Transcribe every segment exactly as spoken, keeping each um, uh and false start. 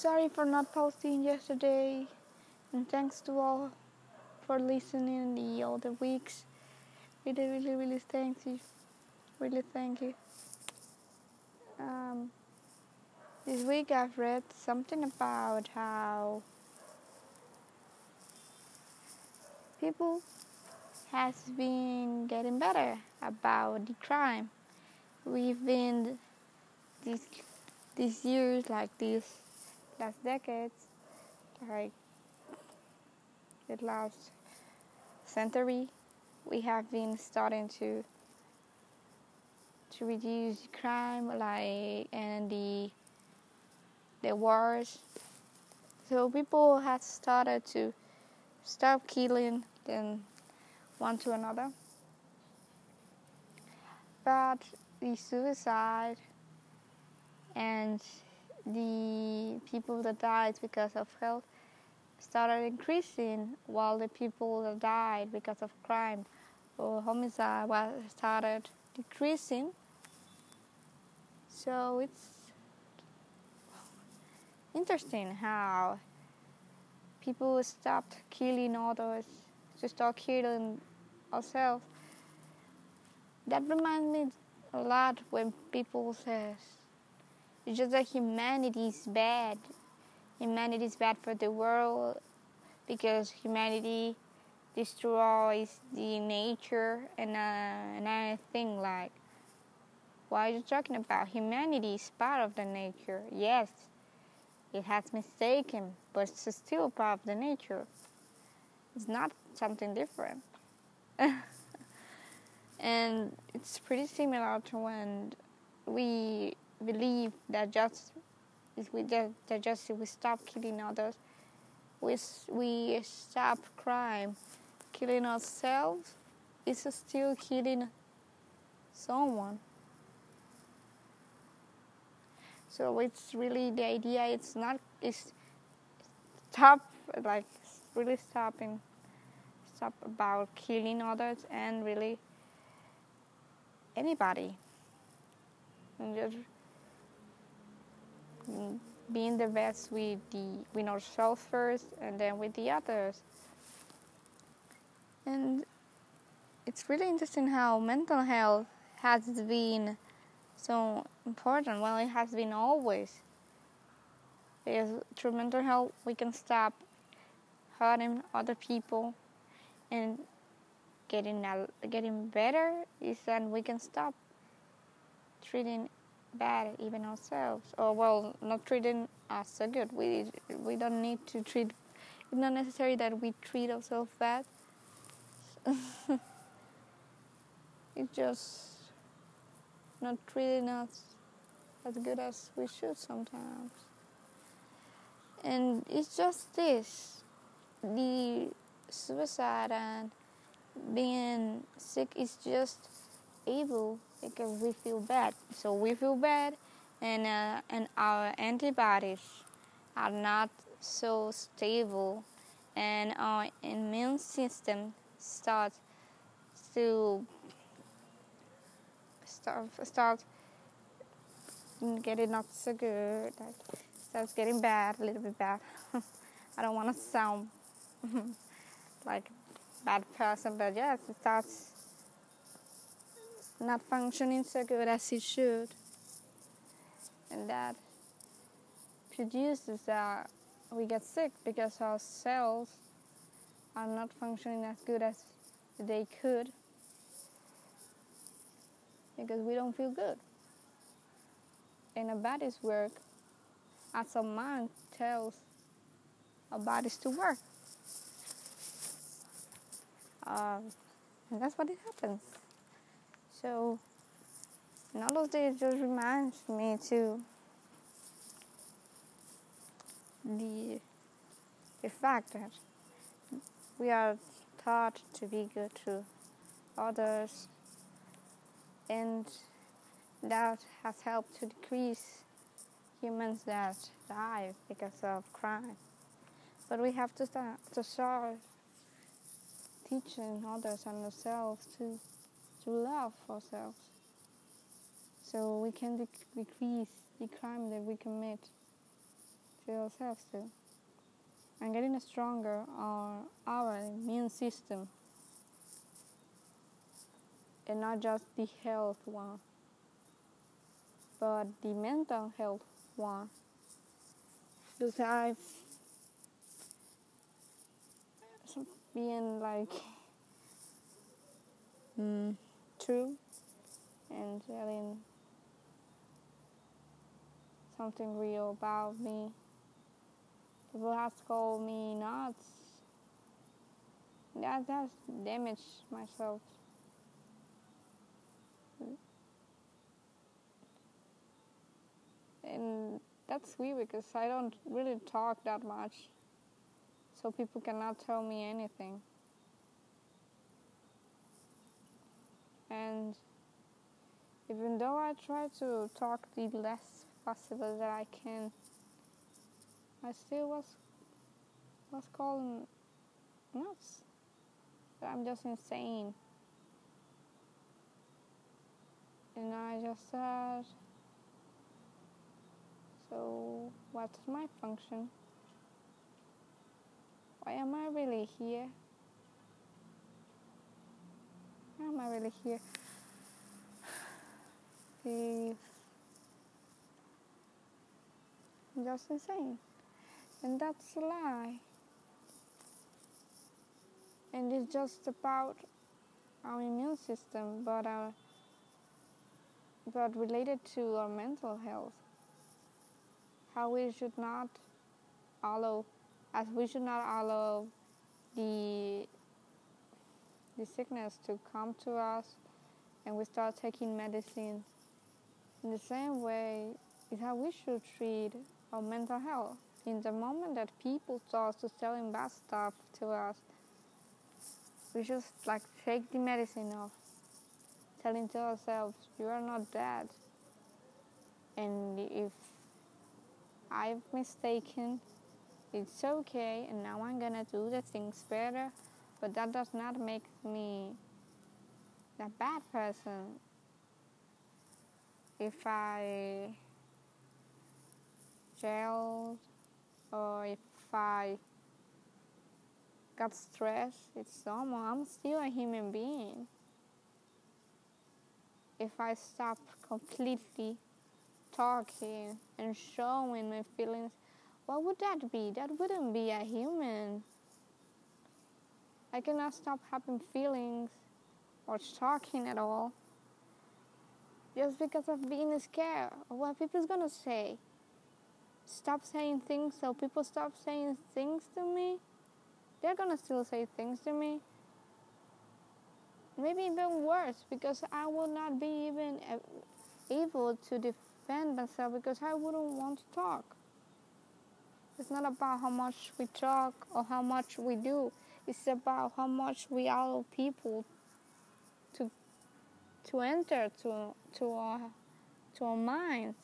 Sorry for not posting yesterday, and thanks to all for listening the other weeks. Really, really, really thank you. Really thank you. Um, this week I've read something about how people has been getting better about the crime. We've been this these years, like these last decades, like the last century, we have been starting to to reduce crime, like and the the wars. So people have started to stop killing them one to another. But the suicide and the people that died because of health started increasing, while the people that died because of crime or homicide started decreasing. So it's interesting how people stopped killing others to start killing ourselves. That reminds me a lot when people say, it's just that humanity is bad. Humanity is bad for the world because humanity destroys the nature and uh, and I think, like, why are you talking about? Humanity is part of the nature. Yes, it has mistaken, but it's still part of the nature. It's not something different. And it's pretty similar to when we believe that just if we that, that just if we stop killing others, we we stop crime. Killing ourselves is still killing someone. So it's really the idea. It's not it's stop like really stopping stop about killing others and really anybody. And just being the best with the with ourselves first, and then with the others. And it's really interesting how mental health has been so important. Well, it has been always. Because through mental health, we can stop hurting other people, and getting getting better is that we can stop treating bad even ourselves, or well, not treating us so good. We we don't need to treat. It's not necessary that we treat ourselves bad. It's just not treating us as good as we should sometimes. And it's just this, the suicide and being sick is just evil because we feel bad. So we feel bad, and uh, and our antibodies are not so stable, and our immune system starts to start start getting not so good. Like, starts getting bad, a little bit bad. I don't want to sound like bad person, but yes, it starts not functioning so good as it should, and that produces that we get sick because our cells are not functioning as good as they could because we don't feel good. And our bodies work as our mind tells our bodies to work. Um, and that's what it happens. So, and all those days just reminds me to the, the fact that we are taught to be good to others, and that has helped to decrease humans that die because of crime. But we have to start to start teaching others and ourselves to to love ourselves, so we can dec- decrease the crime that we commit to yourself too, and getting a stronger or our immune system, and not just the health one, but the mental health one. Because I've been like mm. true and telling something real about me. People have called me nuts. That has damaged myself. And that's weird because I don't really talk that much, so people cannot tell me anything. And even though I try to talk the less possible that I can, I still was was called nuts. I'm just insane. And I just said, so what's my function? Why am I really here? Why am I really here? I'm just insane. And that's a lie. And it's just about our immune system, but our but related to our mental health. How we should not allow, as we should not allow the the sickness to come to us, and we start taking medicine. In the same way is how we should treat our mental health. In the moment that people start to selling bad stuff to us, we just like take the medicine off, telling to ourselves, you are not dead. And if I've mistaken, it's okay, and now I'm gonna do the things better, but that does not make me a bad person. If I jailed or if I got stressed, it's normal. I'm still a human being. If I stop completely talking and showing my feelings, what would that be? That wouldn't be a human. I cannot stop having feelings or talking at all just because of being scared of what people's gonna say. Stop saying things so people stop saying things to me. They're gonna still say things to me. Maybe even worse, because I will not be even able to defend myself because I wouldn't want to talk. It's not about how much we talk or how much we do. It's about how much we allow people to to enter to to our to our minds.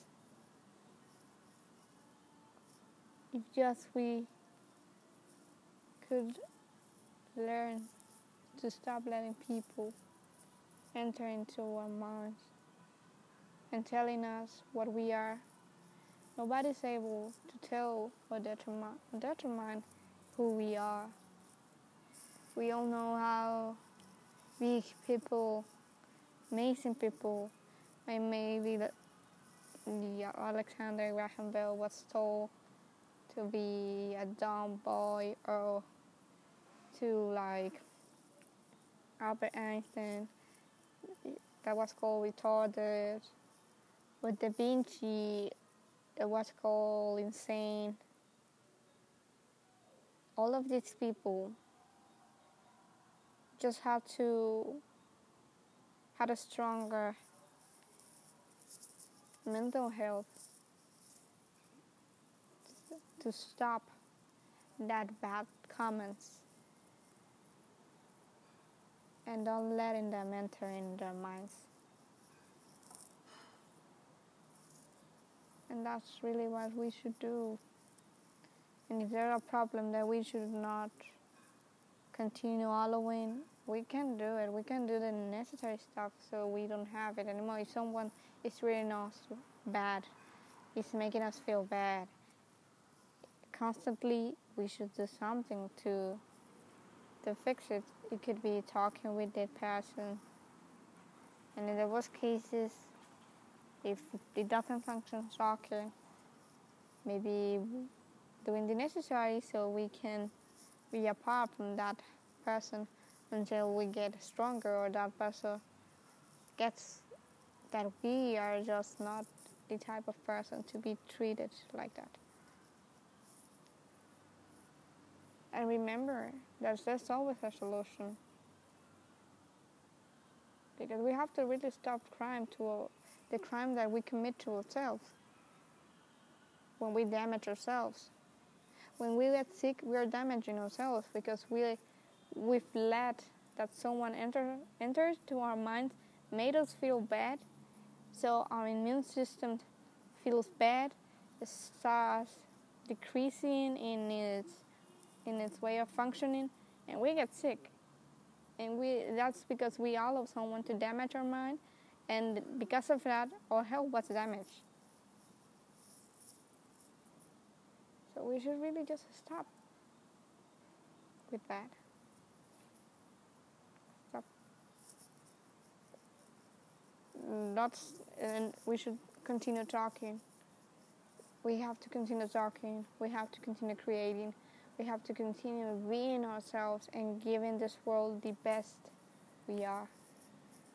If just we could learn to stop letting people enter into our minds and telling us what we are. Nobody's able to tell or determine, determine who we are. We all know how big people, amazing people, and maybe the, the Alexander Graham Bell was told to be a dumb boy, or to like Albert Einstein, that was called retarded. With Da Vinci, that was called insane. All of these people just had to had a stronger mental health to stop that bad comments and don't letting them enter in their minds. And that's really what we should do. And if there's a problem that we should not continue allowing, we can do it. We can do the necessary stuff so we don't have it anymore. If someone is really not bad, it's making us feel bad, constantly we should do something to to fix it. It could be talking with that person, and in the worst cases, if it doesn't function, talking, maybe doing the necessary so we can be apart from that person until we get stronger, or that person gets that we are just not the type of person to be treated like that. And remember, there's just always a solution, because we have to really stop crime to uh, the crime that we commit to ourselves. When we damage ourselves, when we get sick, we are damaging ourselves, because we we've let that someone enter enters to our minds, made us feel bad, so our immune system feels bad, it starts decreasing in its in its way of functioning, and we get sick. And we that's because we allow someone to damage our mind, and because of that, our health was damaged. So we should really just stop with that. Stop. That's, and we should continue talking. We have to continue talking. We have to continue creating. We have to continue being ourselves and giving this world the best we are.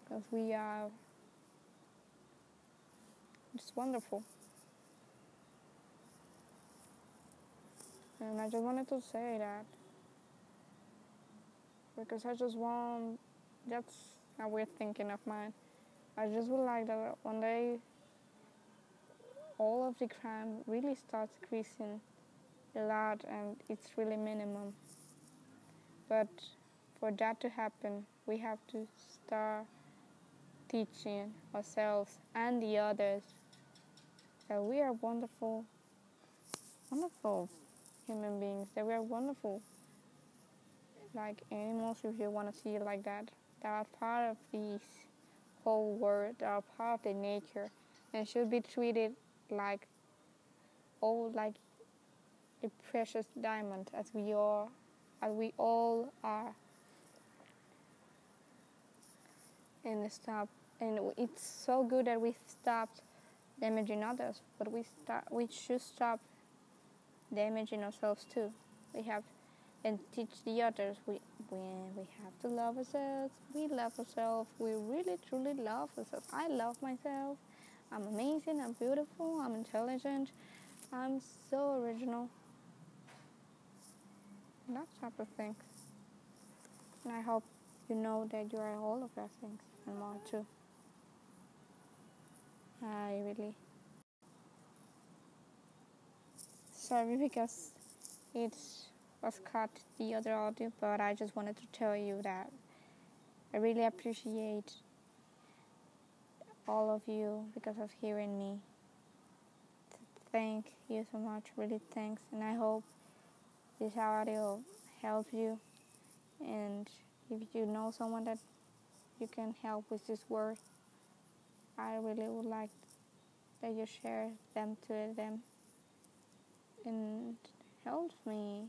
Because we are just wonderful. And I just wanted to say that. Because I just want... That's a weird thinking of mine. I just would like that one day all of the crime really starts decreasing a lot, and it's really minimum. But for that to happen, we have to start teaching ourselves and the others that we are wonderful, wonderful human beings, that we are wonderful like animals, if you want to see it like that, that are part of this whole world, that are part of the nature, and should be treated like all like a precious diamond, as we are, as we all are. And stop. And it's so good that we stopped damaging others, but we start. We should stop damaging ourselves too. We have, and teach the others. We we we have to love ourselves. We love ourselves. We really truly love ourselves. I love myself. I'm amazing. I'm beautiful. I'm intelligent. I'm so original. That type of things. And I hope you know that you are all of those things and more too. I really sorry because it was cut the other audio, but I just wanted to tell you that I really appreciate all of you because of hearing me. Thank you so much, really thanks, and I hope this audio helps you, and if you know someone that you can help with this work, I really would like that you share them to them, and helps me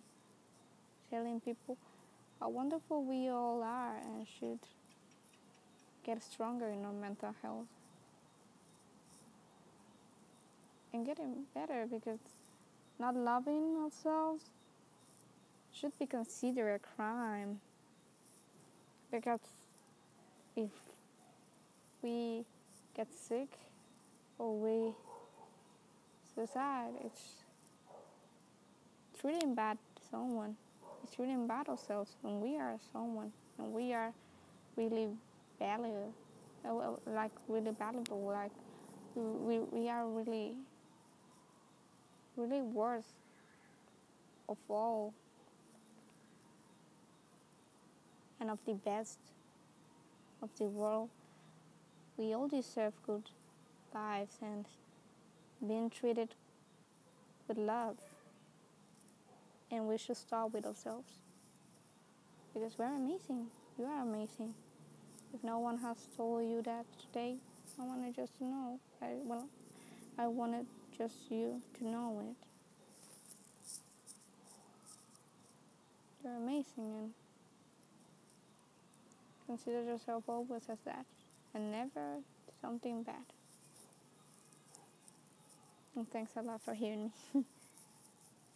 telling people how wonderful we all are and should get stronger in our mental health and getting better, because not loving ourselves should be considered a crime. Because if we get sick or we suicide, it's treating bad someone. It's treating bad ourselves when we are someone and we are really valuable, like really valuable, like we we are really really worth of all and of the best of the world. We all deserve good lives and being treated with love. And we should start with ourselves. Because we're amazing. You are amazing. If no one has told you that today, I want to just know. I, well, I wanted just you to know it. you're amazing, and consider yourself always as that, and never something bad. And thanks a lot for hearing me.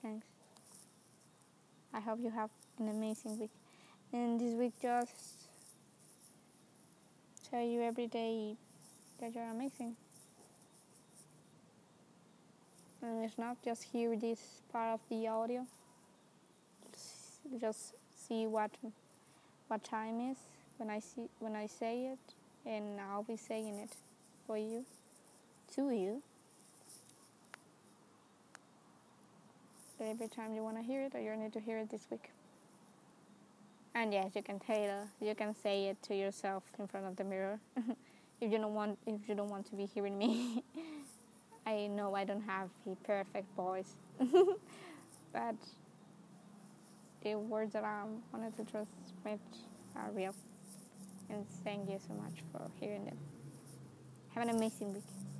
Thanks. I hope you have an amazing week. And this week, just tell you every day that you're amazing. And if not, just hear this part of the audio. Just see what what time is when I see when I say it, and I'll be saying it for you, to you. Every time you want to hear it, or you need to hear it this week. And yes, you can tell it, you can say it to yourself in front of the mirror. if you don't want, if you don't want to be hearing me, I know I don't have the perfect voice, but the words that I wanted to transmit are real. And thank you so much for hearing them. Have an amazing week.